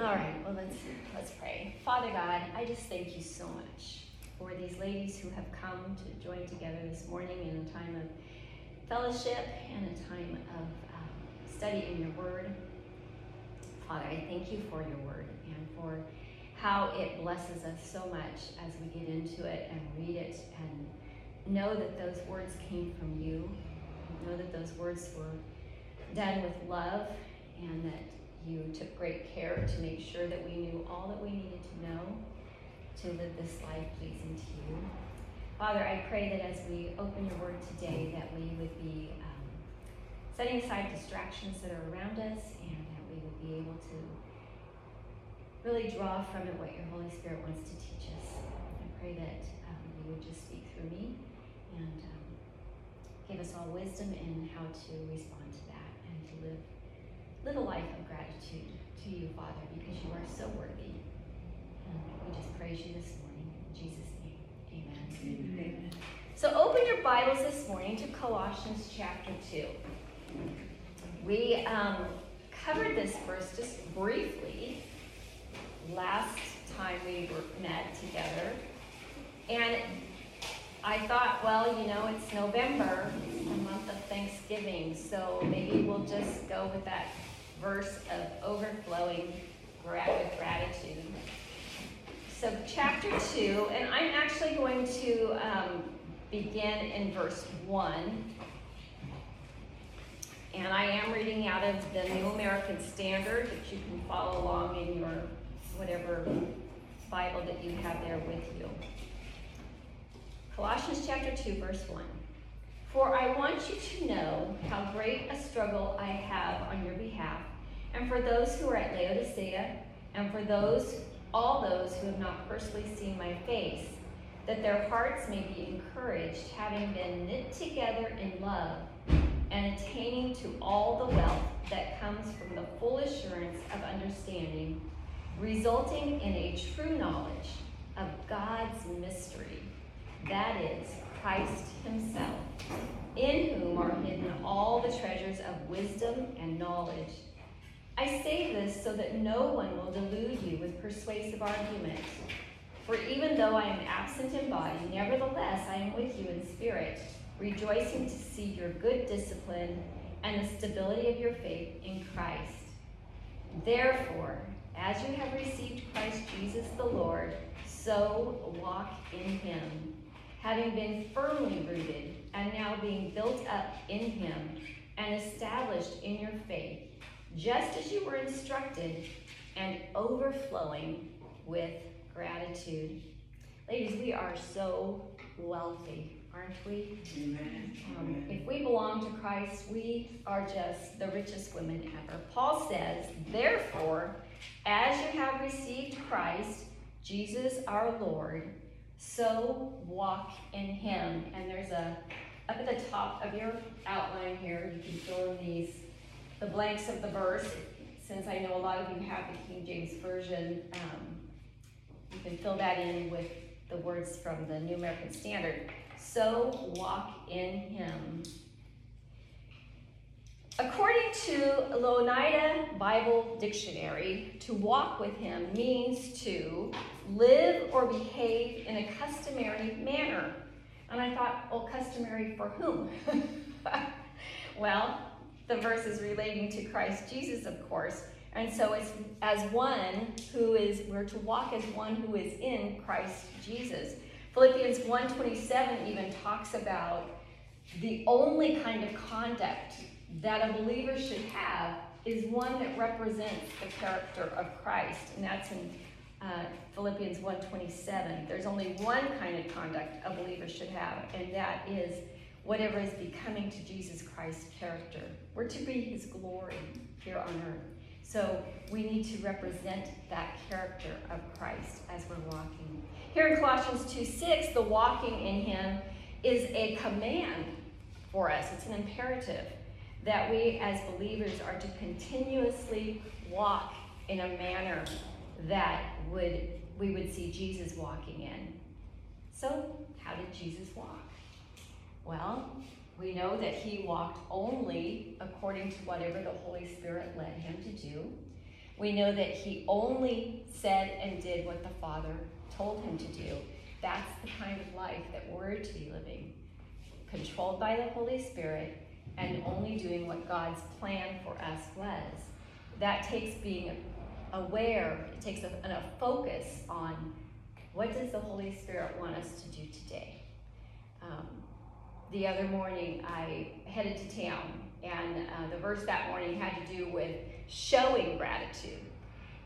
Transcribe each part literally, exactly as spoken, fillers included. All right, well, let's, let's pray. Father God, I just thank you so much for these ladies who have come to join together this morning in a time of fellowship and a time of um, study in your word. Father, I thank you for your word and for how it blesses us so much as we get into it and read it and know that those words came from you, know that those words were done with love, and that you took great care to make sure that we knew all that we needed to know to live this life pleasing to you. Father, I pray that as we open your word today, that we would be um, setting aside distractions that are around us, and that we would be able to really draw from it what your Holy Spirit wants to teach us. I pray that um, you would just speak through me and um, give us all wisdom in how to respond to that and to live Live a life of gratitude to you, Father, because you are so worthy. And we just praise you this morning. In Jesus' name, amen. Amen. Amen. So open your Bibles this morning to Colossians chapter two. We um, covered this verse just briefly last time we were met together. And I thought, well, you know, it's November, it's the month of Thanksgiving, so maybe we'll just go with that verse of overflowing gratitude. So chapter two, and I'm actually going to um, begin in verse one. And I am reading out of the New American Standard, but you can follow along in your whatever Bible that you have there with you. Colossians chapter two, verse one. For I want you to know how great a struggle I have on your behalf, and for those who are at Laodicea, and for those, all those who have not personally seen my face, that their hearts may be encouraged, having been knit together in love, and attaining to all the wealth that comes from the full assurance of understanding, resulting in a true knowledge of God's mystery. That is Christ himself, in whom are hidden all the treasures of wisdom and knowledge. I say this so that no one will delude you with persuasive arguments. For even though I am absent in body, nevertheless I am with you in spirit, rejoicing to see your good discipline and the stability of your faith in Christ. Therefore, as you have received Christ Jesus the Lord, so walk in him, having been firmly rooted and now being built up in him and established in your faith, just as you were instructed, and overflowing with gratitude. Ladies, we are so wealthy, aren't we? Amen. Um, if we belong to Christ, we are just the richest women ever. Paul says, therefore, as you have received Christ, Jesus our Lord, so walk in him. And there's a, up at the top of your outline here, you can fill in these, the blanks of the verse. Since I know a lot of you have the King James Version, um, you can fill that in with the words from the New American Standard. So walk in him. According to Loida Bible Dictionary, to walk with him means to live or behave in a customary manner. And I thought, well, customary for whom? Well, the verse is relating to Christ Jesus, of course. And so it's as one who is, we're to walk as one who is in Christ Jesus. Philippians one twenty-seven even talks about the only kind of conduct that a believer should have is one that represents the character of Christ, and that's in uh, Philippians one twenty-seven. There's only one kind of conduct a believer should have, and that is whatever is becoming to Jesus Christ's character. We're to be his glory here on earth. So we need to represent that character of Christ as we're walking. Here in Colossians two six, the walking in him is a command for us. It's an imperative that we as believers are to continuously walk in a manner that would we would see Jesus walking in. So, how did Jesus walk? Well, we know that he walked only according to whatever the Holy Spirit led him to do. We know that he only said and did what the Father told him to do. That's the kind of life that we're to be living, controlled by the Holy Spirit and only doing what God's plan for us was. That takes being aware, it takes a, a focus on what does the Holy Spirit want us to do today. Um, the other morning I headed to town, and uh, the verse that morning had to do with showing gratitude.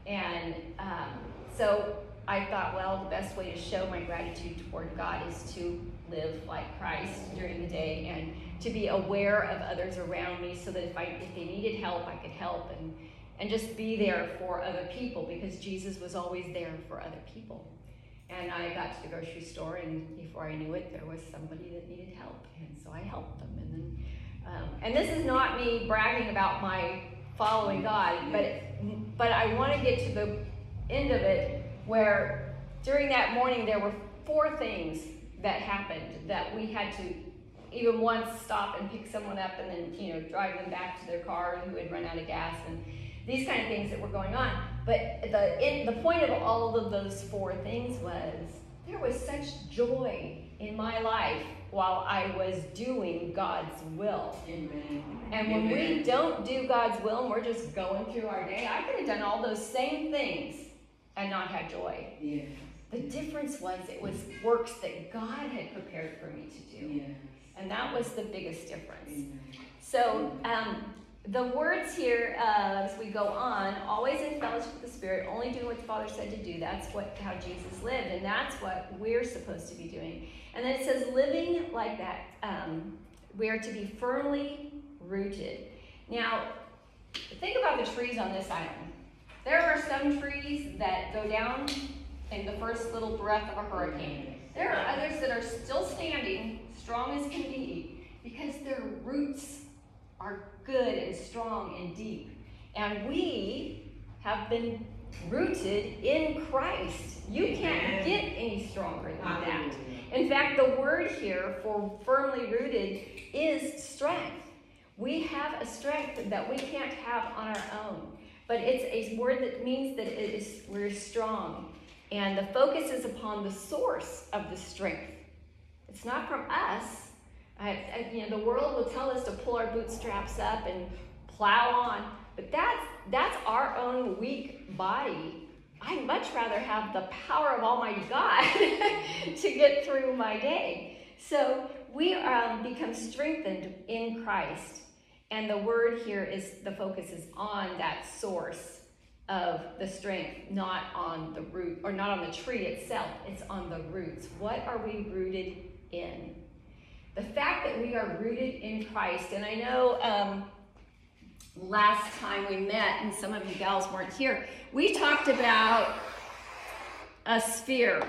And um, so I thought, well, the best way to show my gratitude toward God is to live like Christ during the day and to be aware of others around me, so that if I if they needed help, I could help, and and just be there for other people, because Jesus was always there for other people. And I got to the grocery store, and before I knew it, there was somebody that needed help, and so I helped them. And then, um, and this is not me bragging about my following God, but it, but I want to get to the end of it, where during that morning there were four things that happened that we had to even once stop and pick someone up, and then, you know, drive them back to their car who had run out of gas, and these kind of things that were going on. But the in, the point of all of those four things was there was such joy in my life while I was doing God's will. Amen. And when Amen. we don't do God's will and we're just going through our day, I could have done all those same things and not have joy. Yes. The difference was it was works that God had prepared for me to do. Yes. And that was the biggest difference. Amen. So um, the words here, uh, as we go on, always in fellowship with the Spirit, only doing what the Father said to do. That's what how Jesus lived, and that's what we're supposed to be doing. And then it says, living like that, um, we are to be firmly rooted. Now, think about the trees on this island. There are some trees that go down in the first little breath of a hurricane. There are others that are still standing, strong as can be, because their roots are good and strong and deep. And we have been rooted in Christ. You can't get any stronger than that. In fact, the word here for firmly rooted is strength. We have a strength that we can't have on our own. But it's a word that means that it is, we're strong. And the focus is upon the source of the strength. It's not from us. I, I, you know, the world will tell us to pull our bootstraps up and plow on. But that's, that's our own weak body. I'd much rather have the power of Almighty God to get through my day. So we um, become strengthened in Christ. And the word here is, the focus is on that source of the strength, not on the root, or not on the tree itself. It's on the roots. What are we rooted in? The fact that we are rooted in Christ. And I know um, last time we met, and some of you gals weren't here, we talked about a sphere.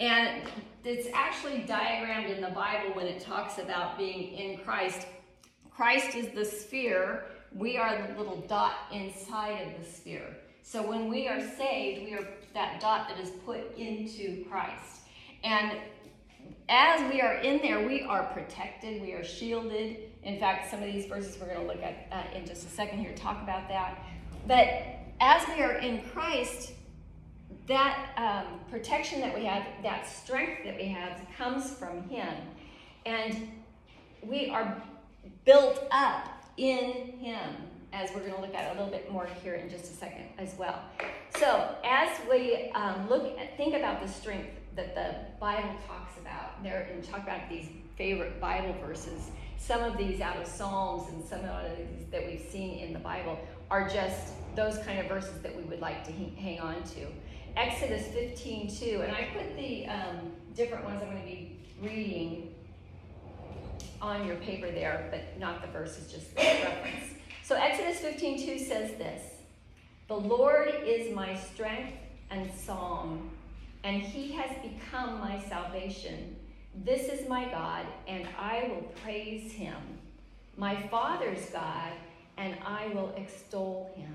And it's actually diagrammed in the Bible when it talks about being in Christ. Christ is the sphere. We are the little dot inside of the sphere. So when we are saved, we are that dot that is put into Christ. And as we are in there, we are protected. We are shielded. In fact, some of these verses we're going to look at uh, in just a second here, talk about that. But as we are in Christ, that um, protection that we have, that strength that we have, comes from Him. And we are built up in Him, as we're going to look at a little bit more here in just a second as well. So as we um, look at, think about the strength that the Bible talks about there, and talk about these favorite Bible verses, some of these out of Psalms and some of these that we've seen in the Bible are just those kind of verses that we would like to hang on to. Exodus fifteen two, and I put the um, different ones I'm going to be reading on your paper there, but not the verses, just the reference. So Exodus fifteen two says this: "The Lord is my strength and psalm, and He has become my salvation. This is my God, and I will praise Him, my Father's God, and I will extol Him."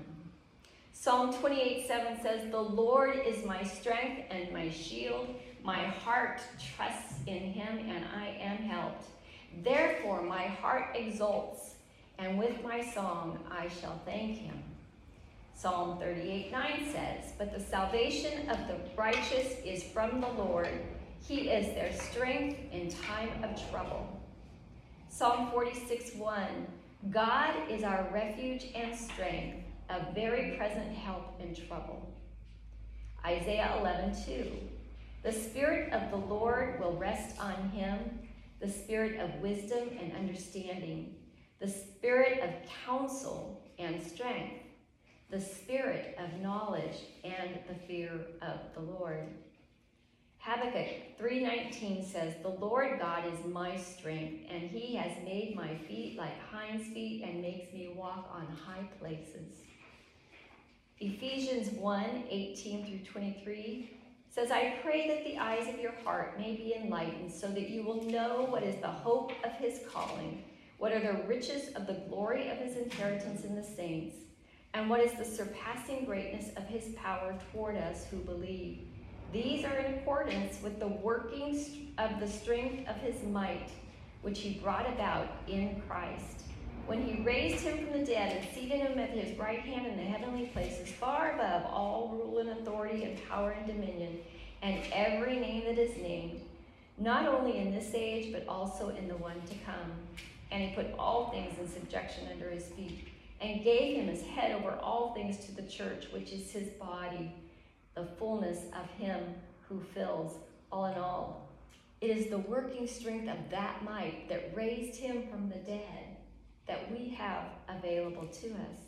Psalm twenty-eight seven says, "The Lord is my strength and my shield. My heart trusts in Him, and I am helped. Therefore my heart exults, and with my song I shall thank Him." Psalm thirty-eight nine says, "But the salvation of the righteous is from the Lord. He is their strength in time of trouble." Psalm forty-six one, "God is our refuge and strength, a very present help in trouble." Isaiah eleven two, "The Spirit of the Lord will rest on him, the Spirit of wisdom and understanding, the Spirit of counsel and strength, the Spirit of knowledge and the fear of the Lord." Habakkuk three nineteen says, "The Lord God is my strength, and he has made my feet like hinds' feet and makes me walk on high places." Ephesians one eighteen through twenty-three says, "I pray that the eyes of your heart may be enlightened, so that you will know what is the hope of his calling, what are the riches of the glory of his inheritance in the saints, and what is the surpassing greatness of his power toward us who believe. These are in accordance with the working of the strength of his might, which he brought about in Christ, when he raised him from the dead and seated him at his right hand in the heavenly places, far above all rule and authority and power and dominion, and every name that is named, not only in this age, but also in the one to come. And he put all things in subjection under his feet, and gave him his head over all things to the church, which is his body, the fullness of him who fills all in all. It is the working strength of that might that raised him from the dead that we have available to us."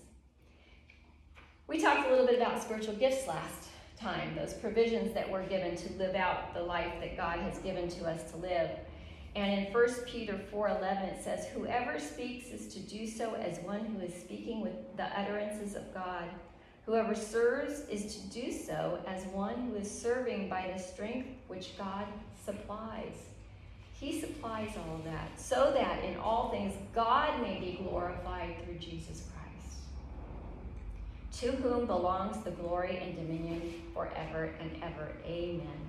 We talked a little bit about spiritual gifts last time, those provisions that were given to live out the life that God has given to us to live. And in First Peter four eleven, it says, "Whoever speaks is to do so as one who is speaking with the utterances of God. Whoever serves is to do so as one who is serving by the strength which God supplies." He supplies all that, so that in all things God may be glorified through Jesus Christ, to whom belongs the glory and dominion forever and ever. Amen.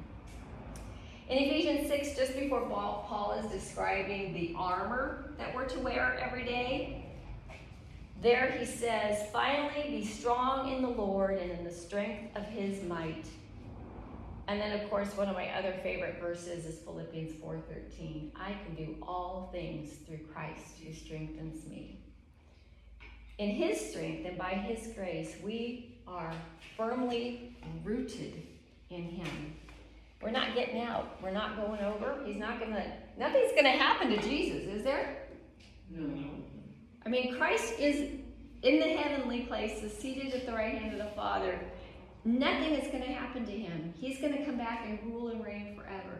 In Ephesians six, just before Paul is describing the armor that we're to wear every day, there he says, "Finally, be strong in the Lord and in the strength of his might." And then, of course, one of my other favorite verses is Philippians four thirteen, "I can do all things through Christ who strengthens me." In his strength and by his grace, we are firmly rooted in him. We're not getting out. We're not going over. He's not going to, nothing's going to happen to Jesus, is there? No. I mean, Christ is in the heavenly places, seated at the right hand of the Father. Nothing is going to happen to him. He's going to come back and rule and reign forever.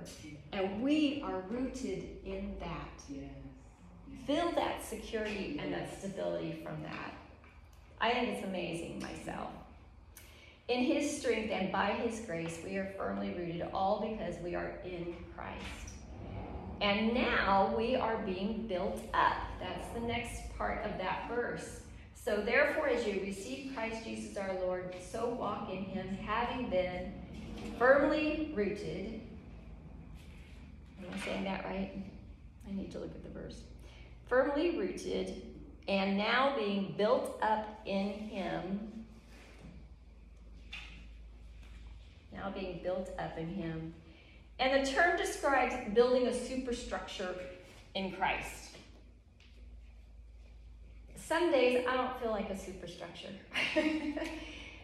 And we are rooted in that. Yes. Yes. Feel that security, yes, and that stability from that. I think it's amazing myself. In his strength and by his grace, we are firmly rooted, all because we are in Christ. And now we are being built up. That's the next part of that verse. "So therefore, as you receive Christ Jesus our Lord, so walk in him, having been firmly rooted." Am I saying that right? I need to look at the verse. "Firmly rooted, and now being built up in him." Now being built up in him. And the term describes building a superstructure in Christ. Some days I don't feel like a superstructure.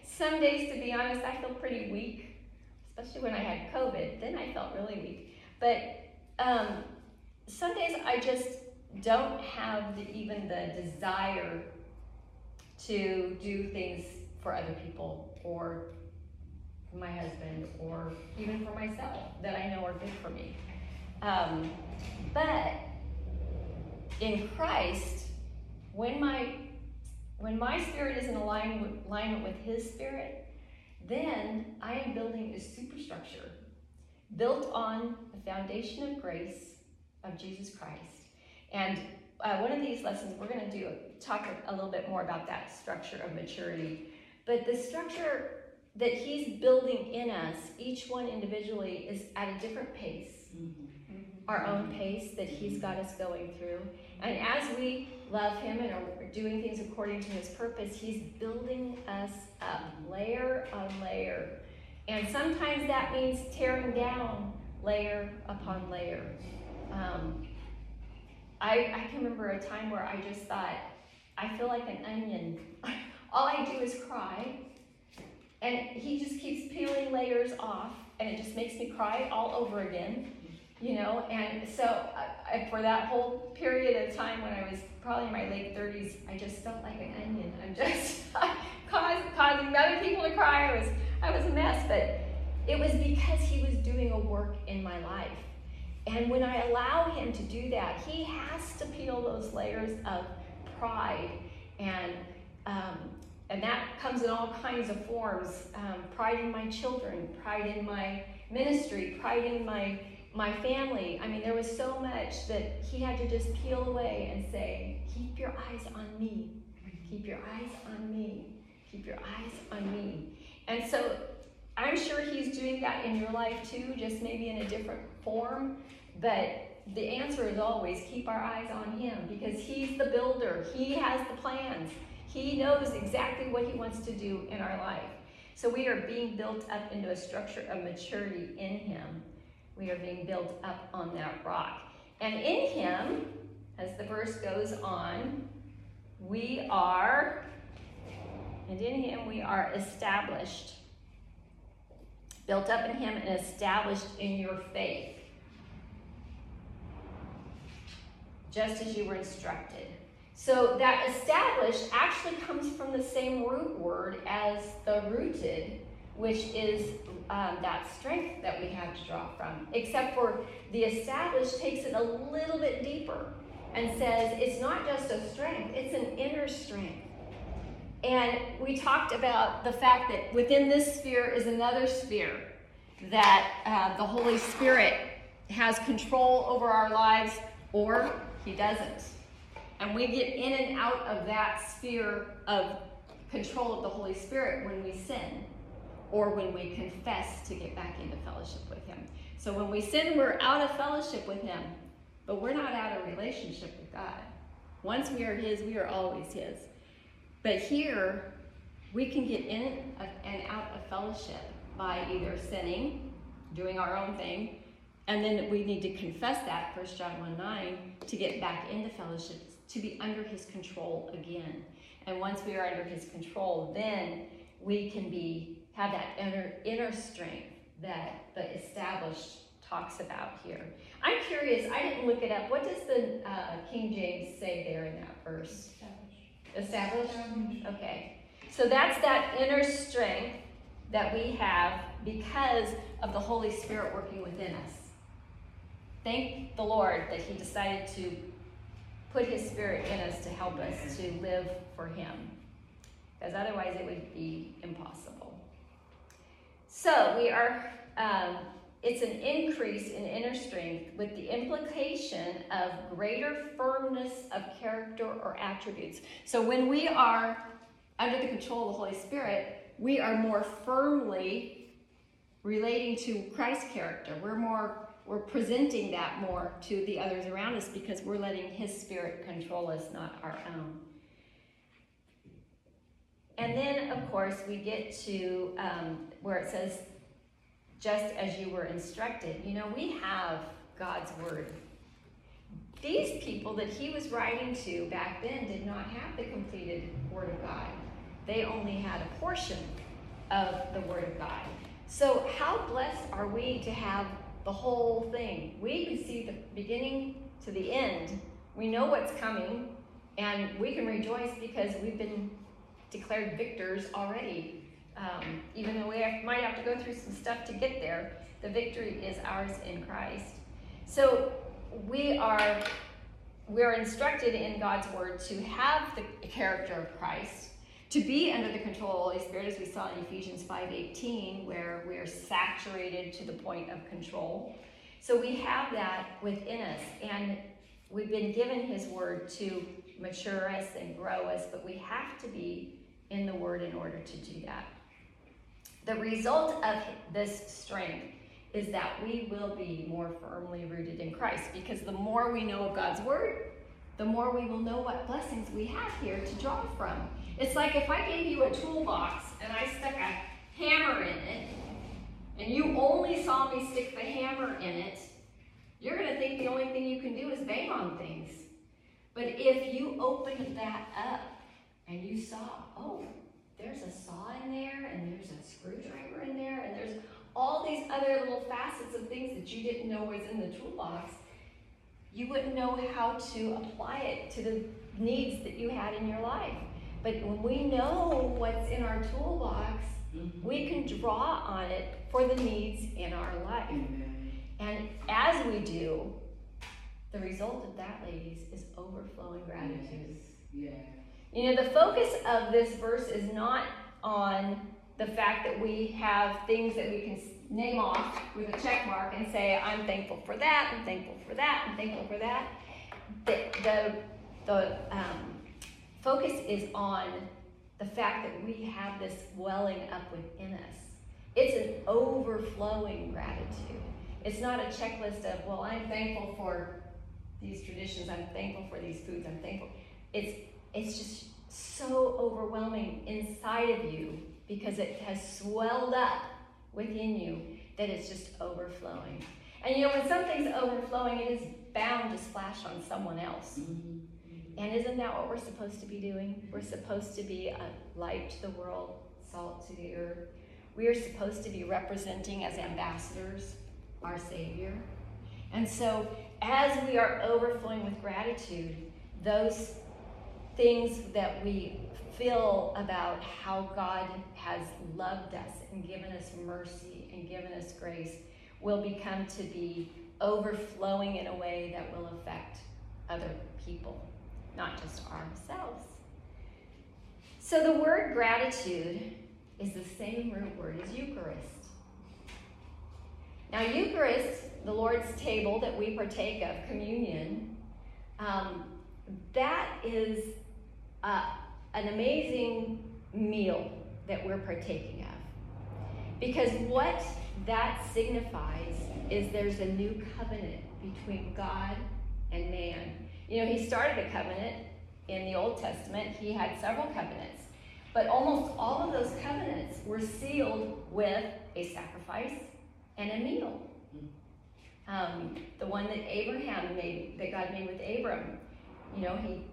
Some days, to be honest, I feel pretty weak, especially when I had COVID. Then I felt really weak. But um, some days I just don't have the, even the desire to do things for other people or my husband, or even for myself, that I know are good for me. Um, but in Christ, when my when my spirit is in alignment, alignment with his spirit, then I am building a superstructure built on the foundation of grace of Jesus Christ. And uh, one of these lessons, we're going to do talk a little bit more about that structure of maturity. But the structure that he's building in us, each one individually, is at a different pace, mm-hmm. our own pace that he's got us going through. And as we love him and are doing things according to his purpose, he's building us up layer on layer. And sometimes that means tearing down layer upon layer. Um, I, I can remember a time where I just thought, I feel like an onion. All I do is cry. And he just keeps peeling layers off, and it just makes me cry all over again, you know? And so I, I, for that whole period of time when I was probably in my late thirties, I just felt like an onion. I'm just causing, causing other people to cry. I was, I was a mess, but it was because he was doing a work in my life. And when I allow him to do that, he has to peel those layers of pride, and um, and that comes in all kinds of forms. Um, pride in my children, pride in my ministry, pride in my my family. I mean, there was so much that he had to just peel away and say, keep your eyes on me, keep your eyes on me, keep your eyes on me. And so I'm sure he's doing that in your life too, just maybe in a different form, but the answer is always keep our eyes on him, because he's the builder. He has the plans. He knows exactly what he wants to do in our life. So we are being built up into a structure of maturity in him. We are being built up on that rock. And in him, as the verse goes on, we are, and in him we are established. Built up in him and established in your faith, just as you were instructed. So that established actually comes from the same root word as the rooted, which is um, that strength that we have to draw from, except for the established takes it a little bit deeper and says it's not just a strength, it's an inner strength. And we talked about the fact that within this sphere is another sphere that uh, the Holy Spirit has control over our lives, or he doesn't. And we get in and out of that sphere of control of the Holy Spirit when we sin, or when we confess to get back into fellowship with him. So when we sin, we're out of fellowship with him, but we're not out of relationship with God. Once we are his, we are always his. But here, we can get in and out of fellowship by either sinning, doing our own thing, and then we need to confess that, First John one nine, to get back into fellowship, to be under his control again. And once we are under his control, then we can be have that inner, inner strength that the established talks about here. I'm curious, I didn't look it up. What does the uh, King James say there in that verse? Established? Okay. So that's that inner strength that we have because of the Holy Spirit working within us. Thank the Lord that he decided to put his Spirit in us to help us to live for him, because otherwise it would be impossible. So we are, um, it's an increase in inner strength with the implication of greater firmness of character or attributes. So when we are under the control of the Holy Spirit, we are more firmly relating to Christ's character. We're more, we're presenting that more to the others around us because we're letting his Spirit control us, not our own. And then, of course, we get to um, where it says, just as you were instructed. You know, we have God's word. These people that he was writing to back then did not have the completed word of God. They only had a portion of the word of God. So how blessed are we to have the whole thing? We can see the beginning to the end. We know what's coming, and we can rejoice because we've been declared victors already. Um, even though we have, might have to go through some stuff to get there, the victory is ours in Christ. So we are we are instructed in God's word to have the character of Christ, to be under the control of the Holy Spirit, as we saw in Ephesians five eighteen, where we are saturated to the point of control. So we have that within us, and we've been given his word to mature us and grow us, but we have to be in the word in order to do that. The result of this strength is that we will be more firmly rooted in Christ, because the more we know of God's word, the more we will know what blessings we have here to draw from. It's like if I gave you a toolbox and I stuck a hammer in it, and you only saw me stick the hammer in it, you're going to think the only thing you can do is bang on things. But if you opened that up and you saw, oh, there's a saw in there, and there's a screwdriver in there, and there's all these other little facets of things that you didn't know was in the toolbox, you wouldn't know how to apply it to the needs that you had in your life. But when we know what's in our toolbox, we can draw on it for the needs in our life. Amen. And as we do, the result of that, ladies, is overflowing gratitude. Yes. Yeah. You know, the focus of this verse is not on the fact that we have things that we can name off with a check mark and say, I'm thankful for that, I'm thankful for that, I'm thankful for that. The, the, the um, focus is on the fact that we have this welling up within us. It's an overflowing gratitude. It's not a checklist of, well, I'm thankful for these traditions, I'm thankful for these foods, I'm thankful. It's, it's just so overwhelming inside of you because it has swelled up within you that it's just overflowing. And you know, when something's overflowing, it is bound to splash on someone else. Mm-hmm. And isn't that what we're supposed to be doing? We're supposed to be a light to the world, salt to the earth. We are supposed to be representing as ambassadors our Savior. And so as we are overflowing with gratitude, those things that we feel about how God has loved us and given us mercy and given us grace will become to be overflowing in a way that will affect other people, not just ourselves. So the word gratitude is the same root word as Eucharist. Now Eucharist, the Lord's table that we partake of, communion, um, that is uh, an amazing meal that we're partaking of. Because what that signifies is there's a new covenant between God and man. You know, he started a covenant in the Old Testament. He had several covenants. But almost all of those covenants were sealed with a sacrifice and a meal. Um, the one that Abraham made, that God made with Abram, you know, he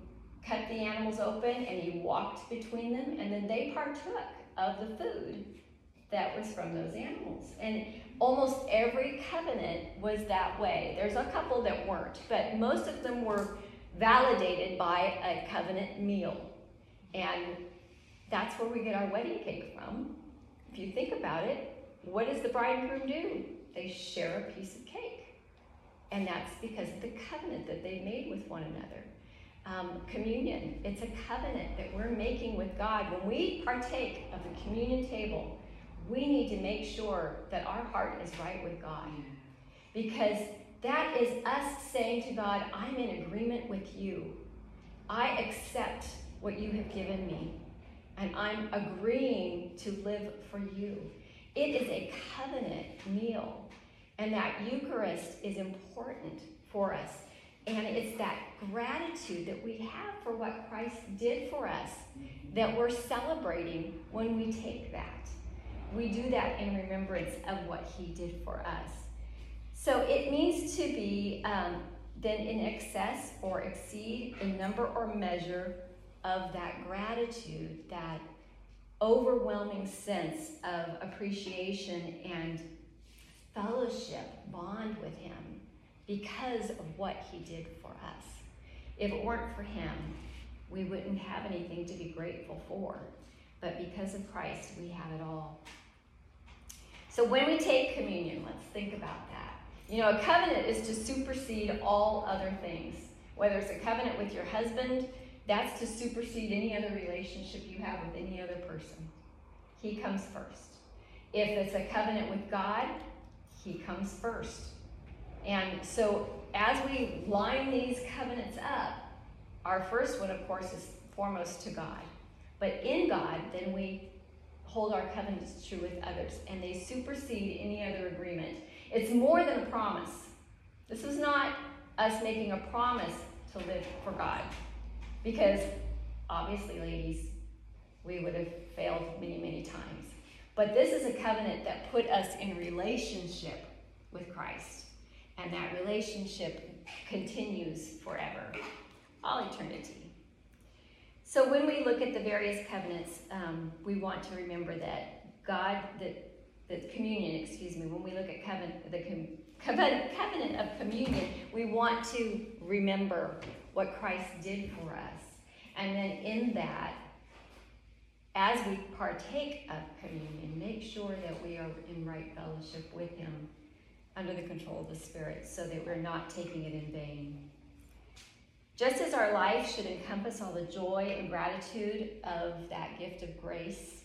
cut the animals open and he walked between them, and then they partook of the food that was from those animals. And almost every covenant was that way. There's a couple that weren't, but most of them were validated by a covenant meal. And that's where we get our wedding cake from. If you think about it, what does the bride and groom do? They share a piece of cake. And that's because of the covenant that they made with one another. Um, communion, it's a covenant that we're making with God. When we partake of the communion table, we need to make sure that our heart is right with God. Because that is us saying to God, I'm in agreement with you. I accept what you have given me. And I'm agreeing to live for you. It is a covenant meal. And that Eucharist is important for us. And it's that gratitude that we have for what Christ did for us that we're celebrating when we take that. We do that in remembrance of what he did for us. So it means to be um, then in excess or exceed in number or measure of that gratitude, that overwhelming sense of appreciation and fellowship, bond with him because of what he did for us. If it weren't for him, we wouldn't have anything to be grateful for. But because of Christ, we have it all. So when we take communion, let's think about that. You know, a covenant is to supersede all other things. Whether it's a covenant with your husband, that's to supersede any other relationship you have with any other person. He comes first. If it's a covenant with God, he comes first. And so as we line these covenants up, our first one, of course, is foremost to God. But in God, then we hold our covenants true with others, and they supersede any other agreement. It's more than a promise. This is not us making a promise to live for God, because obviously, ladies, we would have failed many, many times. But this is a covenant that put us in relationship with Christ. And that relationship continues forever, all eternity. So when we look at the various covenants, um, we want to remember that God, that the communion, excuse me, when we look at covenant, the com, covenant, covenant of communion, we want to remember what Christ did for us. And then in that, as we partake of communion, make sure that we are in right fellowship with him, under the control of the Spirit, so that we're not taking it in vain. Just as our life should encompass all the joy and gratitude of that gift of grace,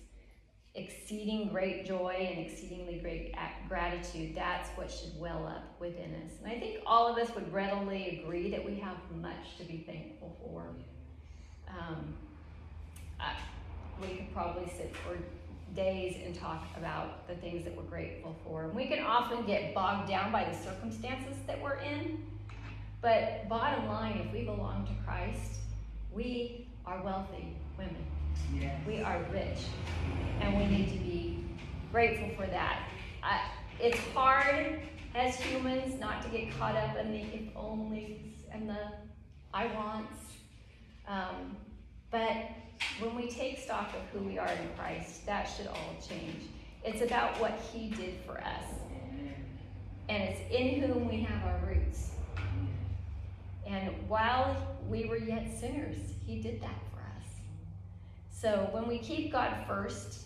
exceeding great joy and exceedingly great gratitude, that's what should well up within us. And I think all of us would readily agree that we have much to be thankful for. Um, I, we could probably sit for days and talk about the things that we're grateful for. And we can often get bogged down by the circumstances that we're in, but bottom line, if we belong to Christ, we are wealthy women. Yes. We are rich, and we need to be grateful for that. I, it's hard as humans not to get caught up in the if onlys and the I wants, um, but when we take stock of who we are in Christ, that should all change. It's about what he did for us. And it's in whom we have our roots. And while we were yet sinners, he did that for us. So when we keep God first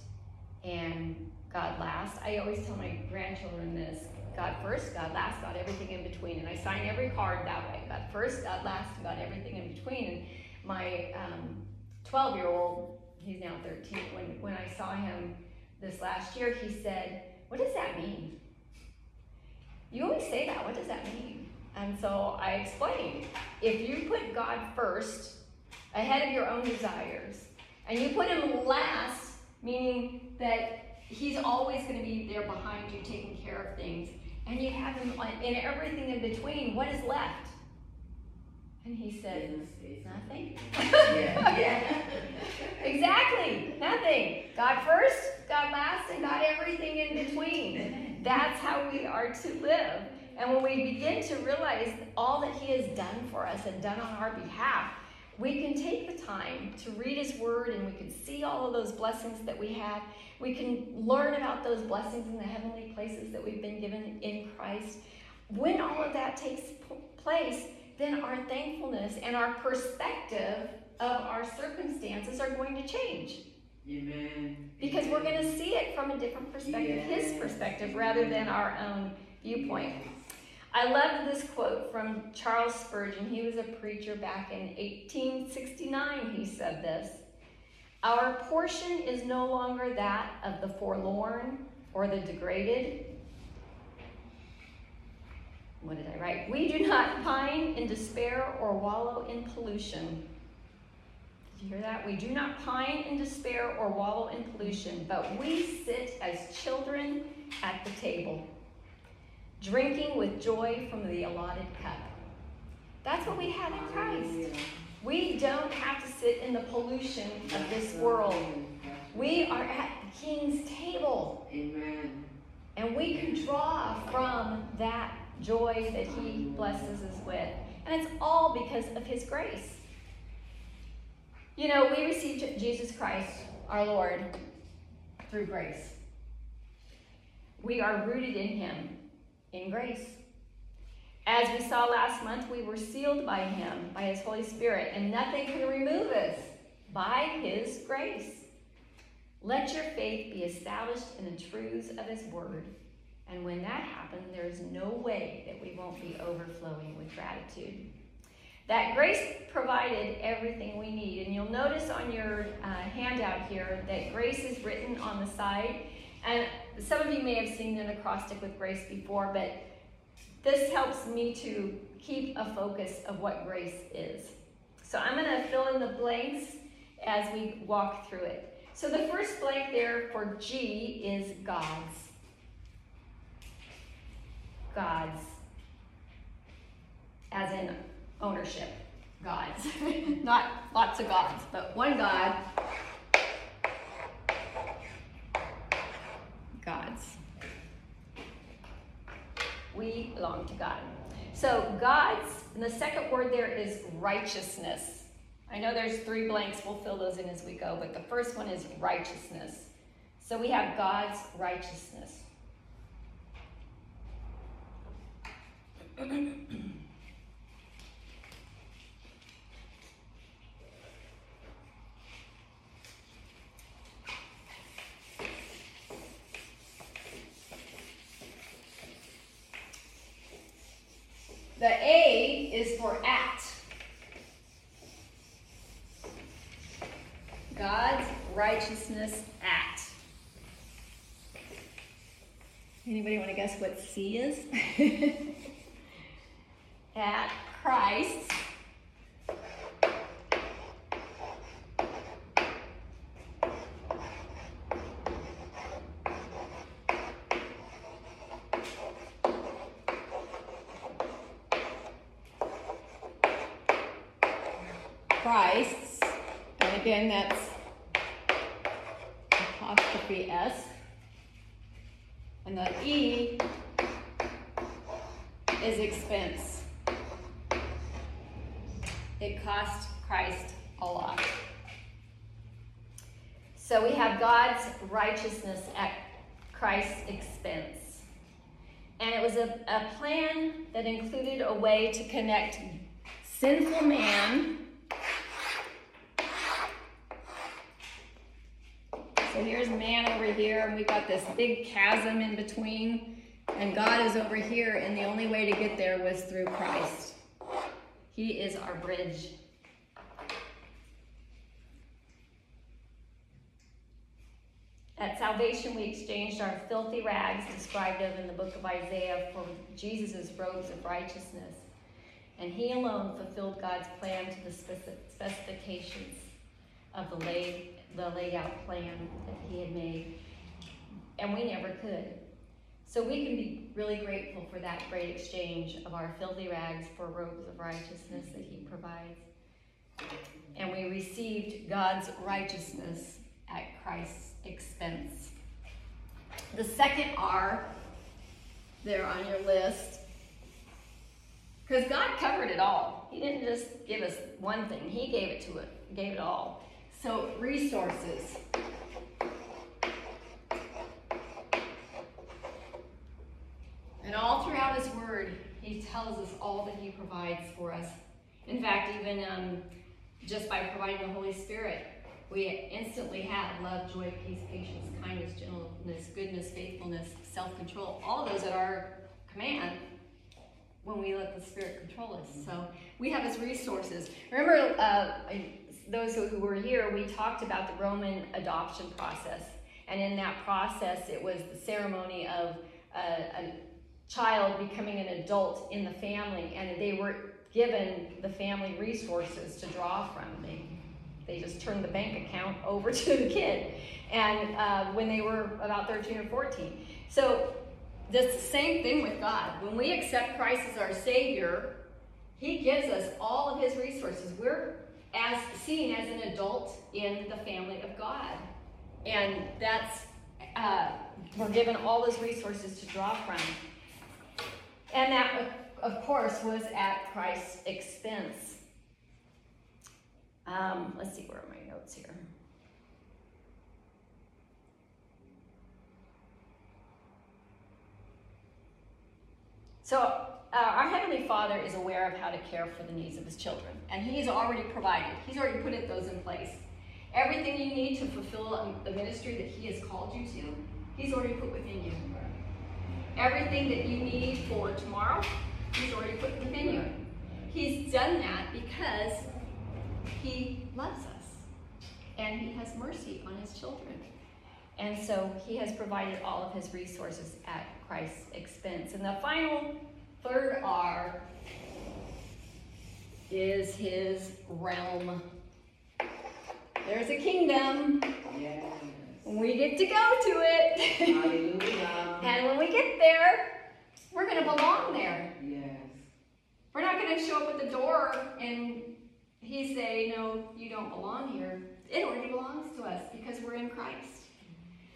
and God last, I always tell my grandchildren this: God first, God last, God everything in between. And I sign every card that way: God first, God last, and God everything in between. And my um, twelve-year-old, he's now thirteen, when, when I saw him this last year, he said, "What does that mean? You always say that, what does that mean?" And so I explained, if you put God first, ahead of your own desires, and you put him last, meaning that he's always going to be there behind you taking care of things, and you have him in everything in between, what is left? And he said, nothing. Yeah, yeah. Exactly, nothing. God first, God last, and God everything in between. That's how we are to live. And when we begin to realize all that he has done for us and done on our behalf, we can take the time to read his word, and we can see all of those blessings that we have. We can learn about those blessings in the heavenly places that we've been given in Christ. When all of that takes place, then our thankfulness and our perspective of our circumstances are going to change. Amen. Because we're going to see it from a different perspective, yes. His perspective, rather than our own viewpoint. Yes. I love this quote from Charles Spurgeon. He was a preacher back in eighteen sixty-nine. He said this: "Our portion is no longer that of the forlorn or the degraded." What did I write? "We do not pine in despair or wallow in pollution." Did you hear that? "We do not pine in despair or wallow in pollution, but we sit as children at the table, drinking with joy from the allotted cup." That's what we have in Christ. We don't have to sit in the pollution of this world. We are at the King's table. Amen. And we can draw from that joy that he blesses us with. And it's all because of his grace. You know, we received Jesus Christ, our Lord, through grace. We are rooted in him, in grace. As we saw last month, we were sealed by him, by his Holy Spirit, and nothing can remove us by his grace. Let your faith be established in the truths of his word. And when that happens, there is no way that we won't be overflowing with gratitude. That grace provided everything we need. And you'll notice on your uh, handout here that grace is written on the side. And some of you may have seen an acrostic with grace before, but this helps me to keep a focus of what grace is. So I'm going to fill in the blanks as we walk through it. So the first blank there for G is God's. God's, as in ownership, God's, not lots of gods, but one God, we belong to God. So God's, and the second word there is righteousness. I know there's three blanks, we'll fill those in as we go, but the first one is righteousness. So we have God's righteousness. The A is for at. God's righteousness at. Anybody want to guess what C is? At Christ. Christ's, and again that's apostrophe S, and the E is expense. It cost Christ a lot. So we have God's righteousness at Christ's expense. And it was a, a plan that included a way to connect sinful man. So here's man over here, and we've got this big chasm in between, and God is over here, and the only way to get there was through Christ. He is our bridge. At salvation, we exchanged our filthy rags, described of in the book of Isaiah, for Jesus' robes of righteousness, and he alone fulfilled God's plan to the specifications of the lay. the laid out plan that he had made, and we never could. So we can be really grateful for that great exchange of our filthy rags for robes of righteousness that he provides. And we received God's righteousness at Christ's expense. The second R there on your list, because God covered it all. He didn't just give us one thing, he gave it to us, gave it all. So, resources. And all throughout his word, he tells us all that he provides for us. In fact, even um, just by providing the Holy Spirit, we instantly have love, joy, peace, patience, kindness, gentleness, goodness, faithfulness, self-control, all those at our command when we let the Spirit control us. So, we have his resources. Remember, uh, those who were here, we talked about the Roman adoption process. And in that process, it was the ceremony of a, a child becoming an adult in the family, and they were given the family resources to draw from. They, they just turned the bank account over to the kid, and uh, when they were about thirteen or fourteen. So that's the same thing with God. When we accept Christ as our Savior, he gives us all of his resources. We're as seen as an adult in the family of God. And that's, uh, we're given all those resources to draw from. And that, of course, was at Christ's expense. Um, let's see, where are my notes here? So, Uh, our Heavenly Father is aware of how to care for the needs of his children, and he's already provided. He's already put it, those in place. Everything you need to fulfill the ministry that he has called you to, he's already put within you. Everything that you need for tomorrow, he's already put within you. He's done that because he loves us, and he has mercy on his children. And so he has provided all of his resources at Christ's expense. And the final third R is his realm. There's a kingdom. Yes. We get to go to it. Hallelujah. And when we get there, we're going to belong there. Yes. We're not going to show up at the door and he say, no, you don't belong here. It already belongs to us because we're in Christ.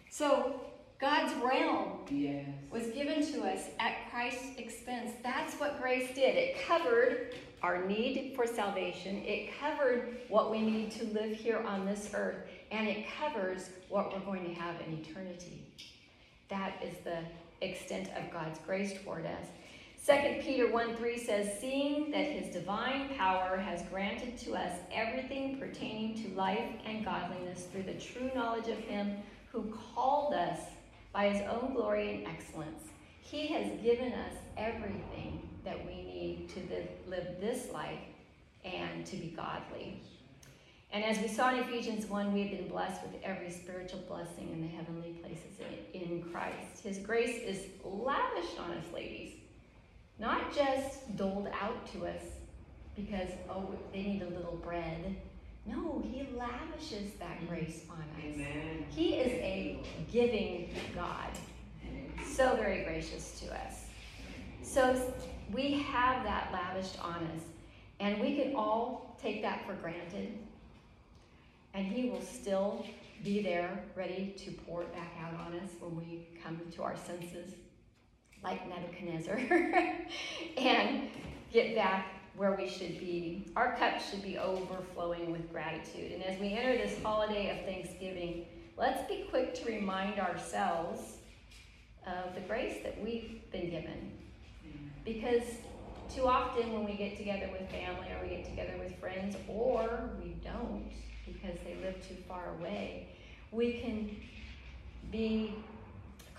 So God's realm yes. was given to us at Christ's expense. That's what grace did. It covered our need for salvation. It covered what we need to live here on this earth. And it covers what we're going to have in eternity. That is the extent of God's grace toward us. Second Peter one three says, seeing that his divine power has granted to us everything pertaining to life and godliness through the true knowledge of him who called us by his own glory and excellence. He has given us everything that we need to live this life and to be godly. And as we saw in Ephesians one, we've been blessed with every spiritual blessing in the heavenly places in Christ. His grace is lavished on us, ladies. Not just doled out to us because, oh, they need a little bread. No, he lavishes that grace on us. Amen. He is a giving God. So very gracious to us. So we have that lavished on us. And we can all take that for granted. And he will still be there, ready to pour it back out on us when we come to our senses, like Nebuchadnezzar, and get back where we should be. Our cups should be overflowing with gratitude. And as we enter this holiday of Thanksgiving, let's be quick to remind ourselves of the grace that we've been given. Because too often when we get together with family or we get together with friends, or we don't because they live too far away, we can be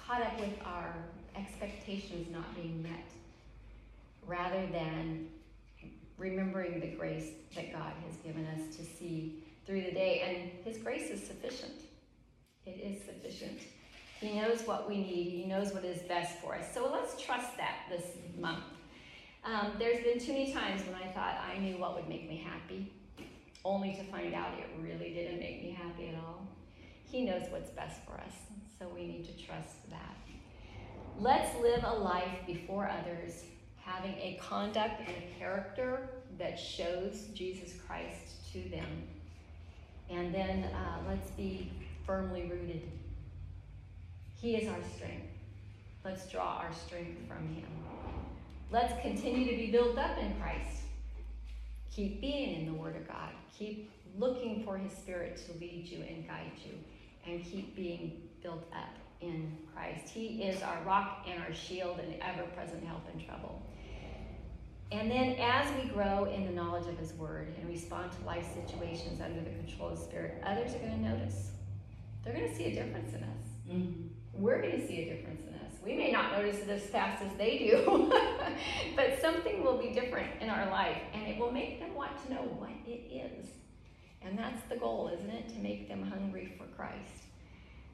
caught up with our expectations not being met, rather than remembering the grace that God has given us to see through the day. And his grace is sufficient. It is sufficient. He knows what we need. He knows what is best for us. So let's trust that this month. Um, there's been too many times when I thought I knew what would make me happy, only to find out it really didn't make me happy at all. He knows what's best for us, so we need to trust that. Let's live a life before others, having a conduct and a character that shows Jesus Christ to them. And then uh, let's be firmly rooted. He is our strength. Let's draw our strength from him. Let's continue to be built up in Christ. Keep being in the Word of God. Keep looking for his Spirit to lead you and guide you. And keep being built up in Christ. He is our rock and our shield and ever-present help in trouble. And then as we grow in the knowledge of his word and respond to life situations under the control of the Spirit, others are going to notice. They're going to see a difference in us. Mm-hmm. We're going to see a difference in us. We may not notice it as fast as they do, but something will be different in our life, and it will make them want to know what it is. And that's the goal, isn't it? To make them hungry for Christ.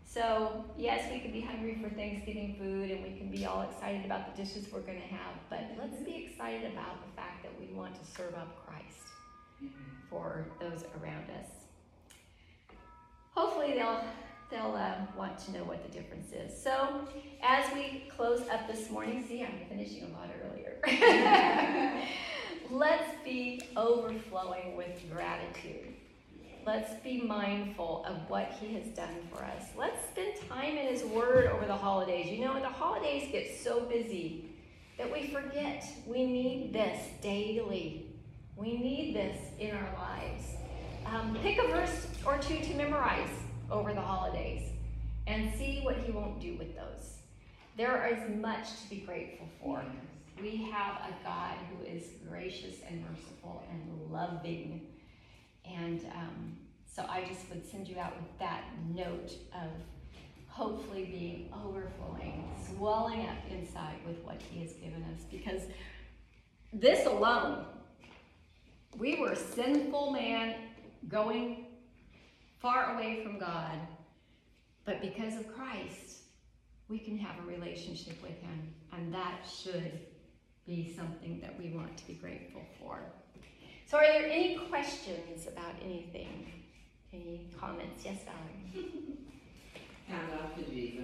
So, yes, we can be hungry for Thanksgiving food, and we can be all excited about the dishes we're going to have, but let's be excited about the fact that we want to serve up Christ for those around us. Hopefully they'll they'll uh, want to know what the difference is. So, as we close up this morning, see, I'm finishing a lot earlier. Let's be overflowing with gratitude. Let's be mindful of what he has done for us. Let's spend time in his word over the holidays. You know, the holidays get so busy that we forget we need this daily. We need this in our lives. Um, pick a verse or two to memorize over the holidays and see what he won't do with those. There is much to be grateful for. We have a God who is gracious and merciful and loving. And um, so I just would send you out with that note of hopefully being overflowing, swelling up inside with what he has given us. Because this alone, we were sinful man going far away from God. But because of Christ, we can have a relationship with him. And that should be something that we want to be grateful for. So are there any questions about anything? Any comments? Yes, Valerie. Hand off to Jesus.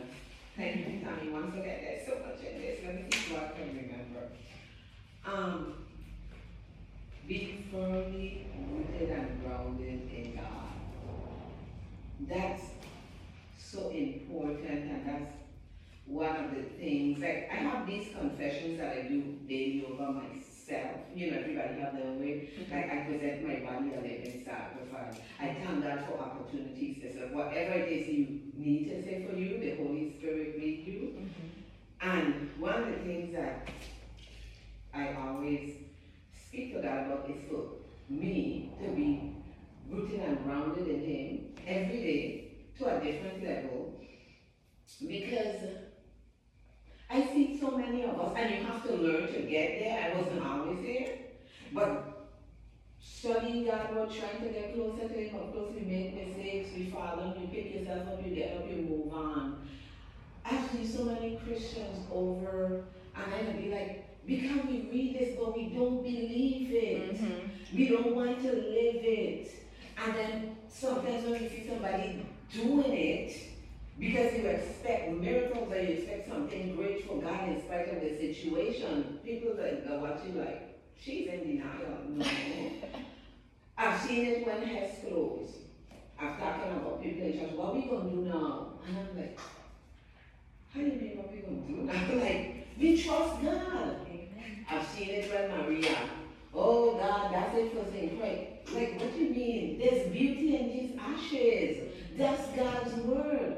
Thank you, Tommy. Once again, there's so much in this. Let me see what I can remember. Um, being firmly rooted and grounded in God. That's so important, and that's one of the things, like I have these confessions that I do daily over myself. You know, everybody have their way. Mm-hmm. Like I present my body a living sacrifice. I thank God for opportunities. So whatever it is you need to say for you, the Holy Spirit made you. Mm-hmm. And one of the things that I always speak to God about is for me to be rooted and grounded in Him every day to a different level, because I see so many of us, and you have to learn to get there. I wasn't always there, but studying God, we're trying to get closer to Him. Of course, we make mistakes, we fall down, you pick yourself up, you get up, you move on. I've seen so many Christians over, and I'd be like, because we read this, but we don't believe it. Mm-hmm. We don't want to live it. And then sometimes when you see somebody doing it, because you expect miracles or you expect something great from God in spite of the situation, people that are watching like, she's in denial. No. I've seen it when heads closed. I've talking about people in church, what are we going to do now? And I'm like, how do you mean what are we going to do now? I'm like, we trust God. Amen. I've seen it when Maria, oh God, that's it for Saint Croix. Like, what do you mean? There's beauty in these ashes. That's God's word.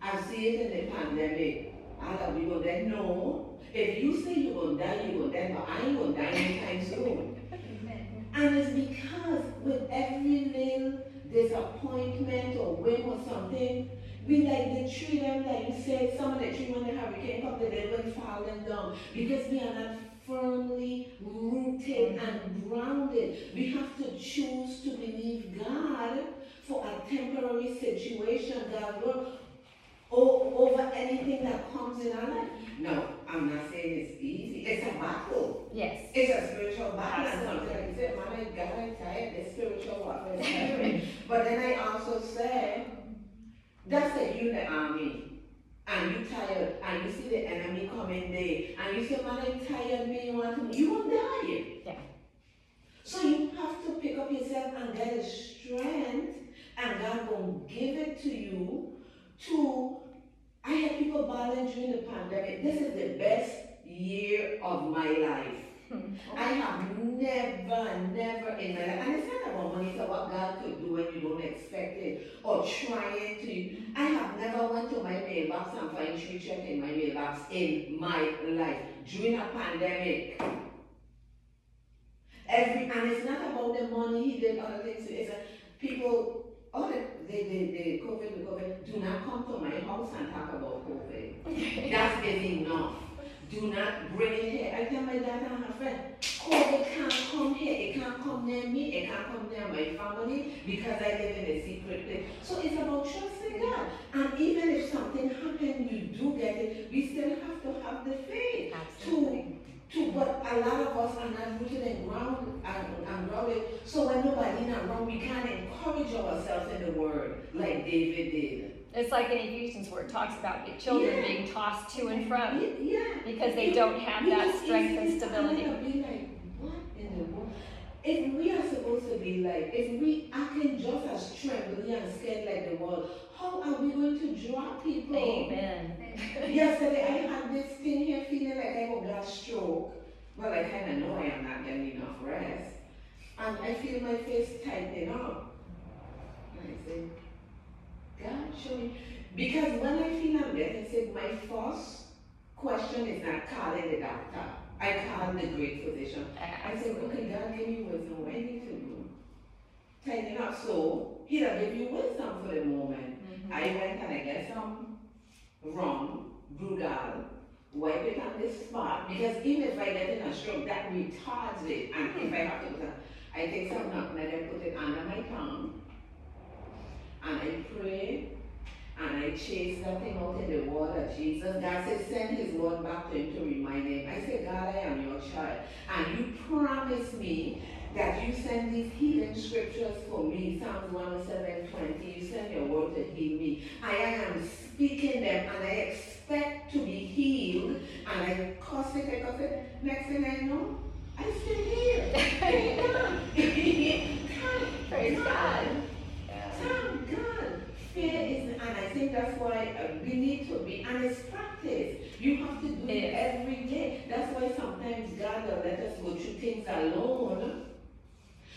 I've seen it in the pandemic. I thought we were dead. No. If you say you're going to die, you're going to die, but I ain't going to die anytime soon. Amen. And it's because with every little disappointment or whim or something, we like the tree them that you said, some of the tree when the hurricane comes, they never fall down. Because we are not firmly rooted and grounded. We have to choose to believe God for a temporary situation, God will over anything that comes in our life. No, I'm not saying it's easy. It's a battle. Yes. It's a spiritual battle. And sometimes you say, Mama, God, I'm tired. It's spiritual warfare. It's but then I also say, that's a unit army, and you tired, and you see the enemy coming there, and you say, man, I'm tired, me, you want to, you won't die. Yeah. So you have to pick up yourself and get the strength, and God will give it to you to, I had people battling during the pandemic, this is the best year of my life. Okay. I have never, never in my life, and it's not about money, it's about God could do when you don't expect it, or trying to, I have never went to my mailbox and find three checks in my mailbox in my life, during a pandemic. Every, and it's not about the money, he did other things, it's a, people, all the, the, the, the COVID, the COVID, do not come to my house and talk about COVID. That is enough. Do not bring it here. I tell my dad and her friend, COVID can't come here, it can't come near me, it can't come near my family because I live in a secret place. So it's about trusting God. And even if something happens, you do get it, we still have to have the faith. Absolutely. To, to what a lot of us are not rooted and grounded. And grounded. So when nobody is around, we can't encourage ourselves in the word like David did. It's like in Ephesians where it talks about your children yeah. being tossed to and from yeah. Yeah. because they it, don't have it, that strength and stability. Be like, what in the world? If we are supposed to be like, if we acting just as trembling and scared like the world, how are we going to draw people? Amen. Yesterday I had this thing here feeling like I will get a stroke. Well, I kind of know I am not getting enough rest. And I feel my face tightening up. And I say, God, show me. Because when I feel I'm getting sick, my first question is not calling the doctor. I call the great physician. I say, okay, God, give me wisdom. What do I need to do? Tighten up. So He'll give you wisdom for the moment. Mm-hmm. I went and I get some rum, Brugal, wipe it on this spot. Because even if I get in a stroke, that retards it. And if I have to, I take some nut and I put it under my tongue. And I pray, and I chase that thing out in the water, Jesus. God said, send His word back to Him to remind Him. I said, God, I am your child. And you promise me that you send these healing scriptures for me. Psalms one oh seven, twenty, you send your word to heal me. I am speaking them, and I expect to be healed. And I cuss it, I cuss it. Next thing I know, I'm still here. Praise God. Thank God. Fear is, and I think that's why a need to be, and it's practice. You have to do yes. it every day. That's why sometimes God will let us go through things alone,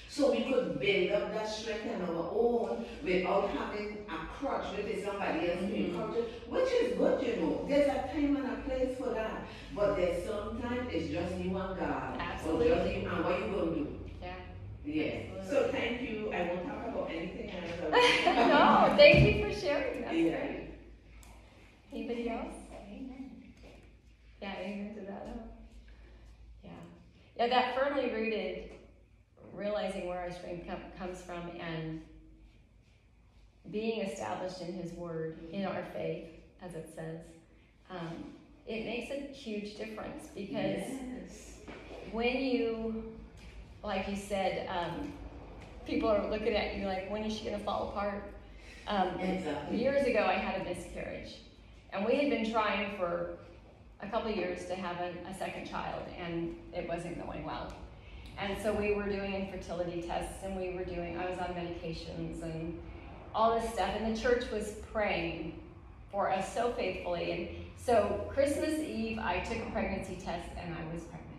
so we could build up that strength on our own without having a crutch, with somebody else to encourage it, which is good, you know. There's a time and a place for that. But there's sometimes it's just you and God. Absolutely. Or just you and what you going to do. Yeah. Yes. Absolutely. So thank you. I won't talk about anything else. No, thank you for sharing. That's yeah. great. Anybody else? Amen. Yeah, amen to that. Yeah. Yeah, that firmly rooted, realizing where our strength com- comes from and being established in His Word, in our faith, as it says, um, it makes a huge difference because yes. when you, like you said, um, people are looking at you like, when is she going to fall apart? Um, exactly. Years ago, I had a miscarriage, and we had been trying for a couple of years to have a, a second child, and it wasn't going well. And so we were doing infertility tests, and we were doing, I was on medications and all this stuff, and the church was praying for us so faithfully. And so Christmas Eve, I took a pregnancy test, and I was pregnant.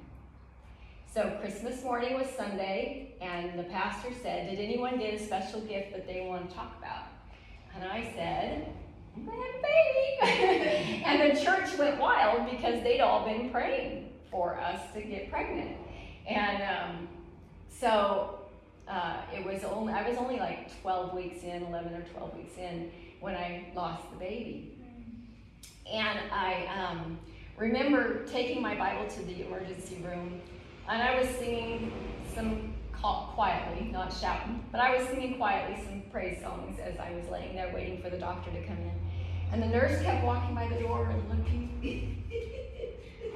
So Christmas morning was Sunday, and the pastor said, did anyone get a special gift that they want to talk about? And I said, I'm going to have a baby. And the church went wild because they'd all been praying for us to get pregnant. And um, so uh, it was only, I was only like twelve weeks in, eleven or twelve weeks in, when I lost the baby. And I um, remember taking my Bible to the emergency room, and I was singing some, quietly, not shouting, but I was singing quietly some praise songs as I was laying there waiting for the doctor to come in. And the nurse kept walking by the door and looking.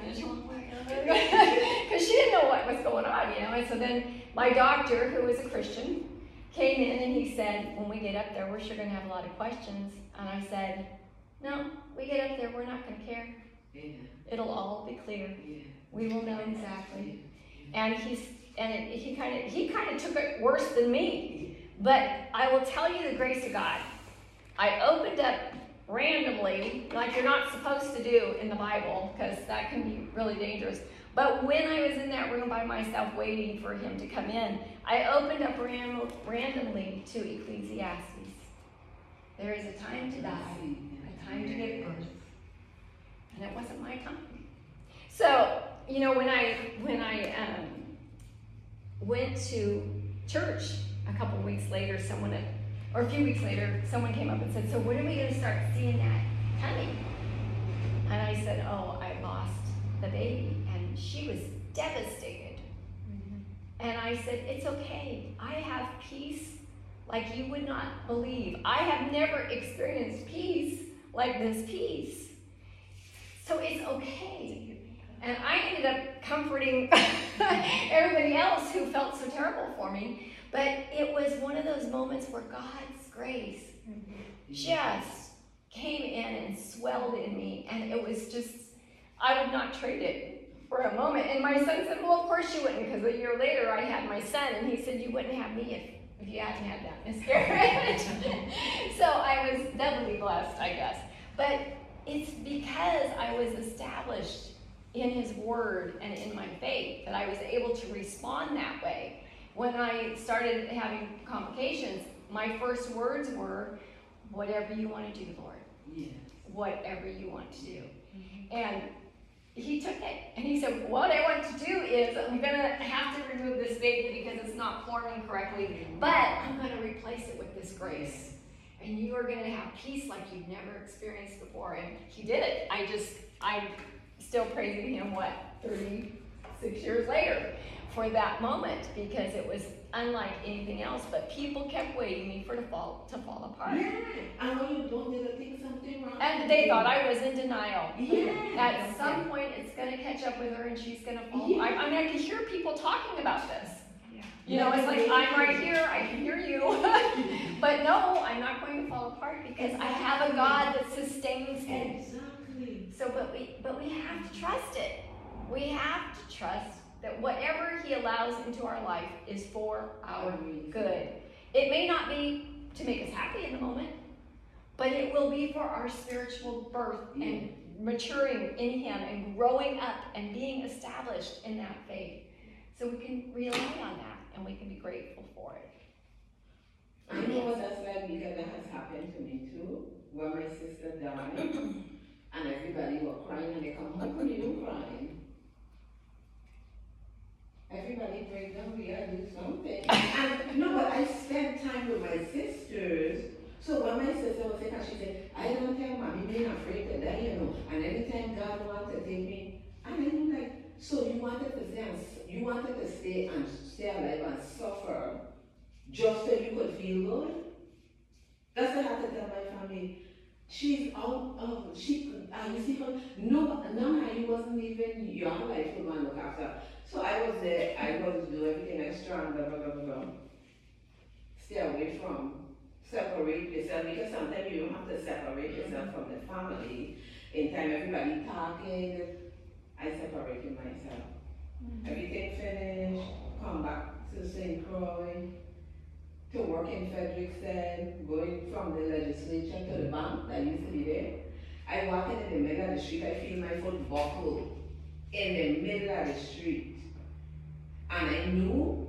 And she went, because she didn't know what was going on, you know. And so then my doctor, who was a Christian, came in and he said, when we get up there, we're sure going to have a lot of questions. And I said, no, we get up there, we're not going to care. Yeah. It'll all be clear. Yeah. We will know exactly. Yeah. And he's, and it, he kind of he kind of took it worse than me. But I will tell you the grace of God. I opened up randomly, like you're not supposed to do in the Bible, because that can be really dangerous. But when I was in that room by myself waiting for him to come in, I opened up ram- randomly to Ecclesiastes. There is a time to die, a time to give birth. And it wasn't my time. So, you know, when I, when I um, went to church a couple weeks later, someone at Or a few weeks later, someone came up and said, so when are we going to start seeing that coming? And I said, oh, I lost the baby. And she was devastated. Mm-hmm. And I said, it's okay. I have peace like you would not believe. I have never experienced peace like this peace. So it's okay. And I ended up comforting everybody else who felt so terrible for me. But it was one of those moments where God's grace mm-hmm. just came in and swelled in me. And it was just, I would not trade it for a moment. And my son said, well, of course you wouldn't, because a year later I had my son. And he said, you wouldn't have me if, if you hadn't had that miscarriage. So I was doubly blessed, I guess. But it's because I was established in His Word and in my faith that I was able to respond that way. When I started having complications, my first words were, whatever you want to do, Lord. Yes. Whatever you want to do. Mm-hmm. And He took it, and He said, what I want to do is, I'm going to have to remove this baby because it's not forming correctly, but I'm going to replace it with this grace. And you are going to have peace like you've never experienced before. And He did it. I just, I'm still praising Him, what, thirty-six years later, for that moment, because it was unlike anything else, but people kept waiting me for the fall to fall apart. Yeah, I know you don't do think something wrong. And they thought I was in denial. Yeah. At some point, it's going to catch up with her, and she's going to fall. Yeah. I, I mean, I can hear people talking about this. Yeah. You know, it's like, I'm right here, I can hear you. But no, I'm not going to fall apart, because exactly. I have a God that sustains me. Exactly. So, but we, but we have to trust it. We have to trust that whatever He allows into our life is for our good. It may not be to make us happy in the moment, but it will be for our spiritual birth and maturing in him and growing up and being established in that faith. So we can rely on that and we can be grateful for it. I know what that's like, because that has happened to me too. When my sister died and everybody was crying and they come, how come you don't cry? Everybody break down, we gotta do something. And no, but I spent time with my sisters. So when my sister was sick, she said, I don't tell mommy being afraid to die, you know. And anytime God wants to take me, and I'm like, so you wanted to stay you wanted to stay and stay alive and suffer just so you could feel good? That's what I have to tell my family. She's out of she uh, you see her no no I wasn't even young life to go and look after. So I was there, I was doing everything extra and blah blah blah blah. Stay away from, separate yourself, because sometimes you don't have to separate yourself from the family. In time everybody talking, I separated myself. Mm-hmm. Everything finished, come back to Saint Croix, to work in Fredericton, going from the legislature to the bank that used to be there. I walk in, in the middle of the street, I feel my foot buckle in the middle of the street. And I knew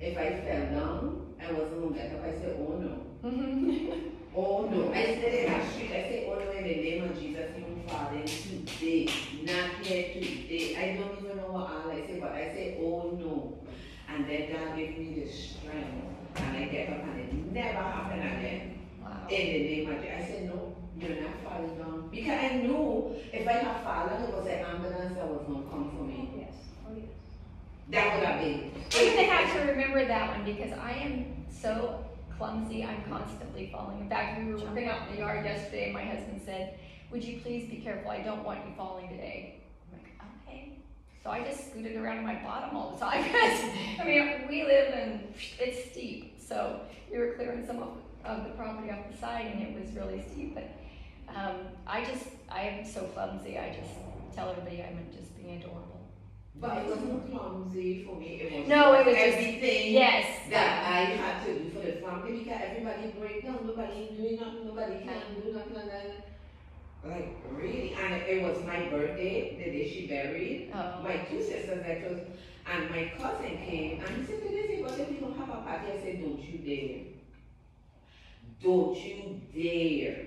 if I fell down, I wasn't going to get up. I said, oh no. Mm-hmm. Oh no. I said in that street, I said, oh no, in the name of Jesus, even Father, today, not here today. I don't even know what all I say, but I say, oh no. And then God gave me the strength. And I get up and it never happened again. Wow. In the name of Jesus. I said, no, you're not falling down. Because I knew if I had fallen, it was an ambulance that was going to come for me. Yes. Oh, yes. That would have been. I'm going to have to remember that one, because I am so clumsy. I'm constantly falling. In fact, we were working out in the yard yesterday. My husband said, would you please be careful? I don't want you falling today. I'm like, okay. So I just scooted around my bottom all the time. I mean, we live and it's steep. So we were clearing some of, of the property off the side and it was really steep. But um, I just, I am so clumsy. I just tell everybody I'm just being adorable. But it wasn't clumsy for me. It was, no, it was everything yes. that I had to do for the family, because everybody break down. Nobody doing nothing. Nobody can do nothing. Like that. Like, really? And it was my birthday, the day she buried. Oh. My two sisters, that was, and my cousin came, and he said, today we don't have a party. I said, don't you dare. Don't you dare.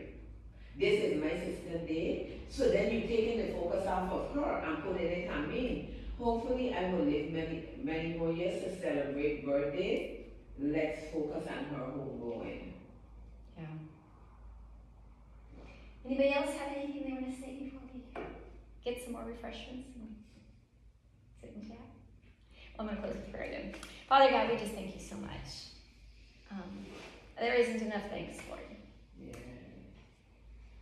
This is my sister's day. So then you're taking the focus off of her and putting it on me. Hopefully, I will live many, many more years to celebrate birthday. Let's focus on her homegoing. Yeah. Anybody else have anything they want to say before we get some more refreshments and sit and chat? Well, I'm going to close with prayer again. Father God, we just thank you so much. Um, there isn't enough thanks, Lord. Yeah.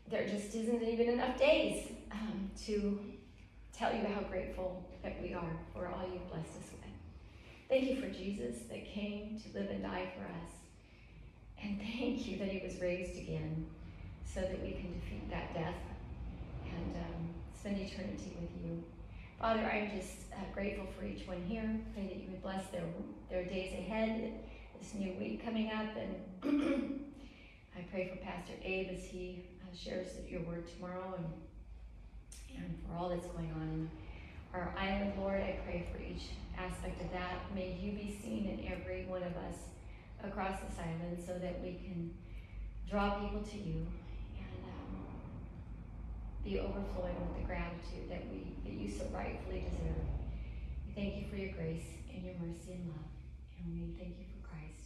There just isn't even enough days um, to tell you how grateful that we are for all you've blessed us with. Thank you for Jesus that came to live and die for us. And thank you that he was raised again, so that we can defeat that death and um, spend eternity with you. Father, I'm just uh, grateful for each one here. Pray that you would bless their their days ahead, this new week coming up. And I pray for Pastor Abe as he uh, shares your word tomorrow, and, and for all that's going on in our island, Lord. I pray for each aspect of that. May you be seen in every one of us across this island, so that we can draw people to you. Be overflowing with the gratitude that we that you so rightfully deserve. We thank you for your grace and your mercy and love, and we thank you for Christ.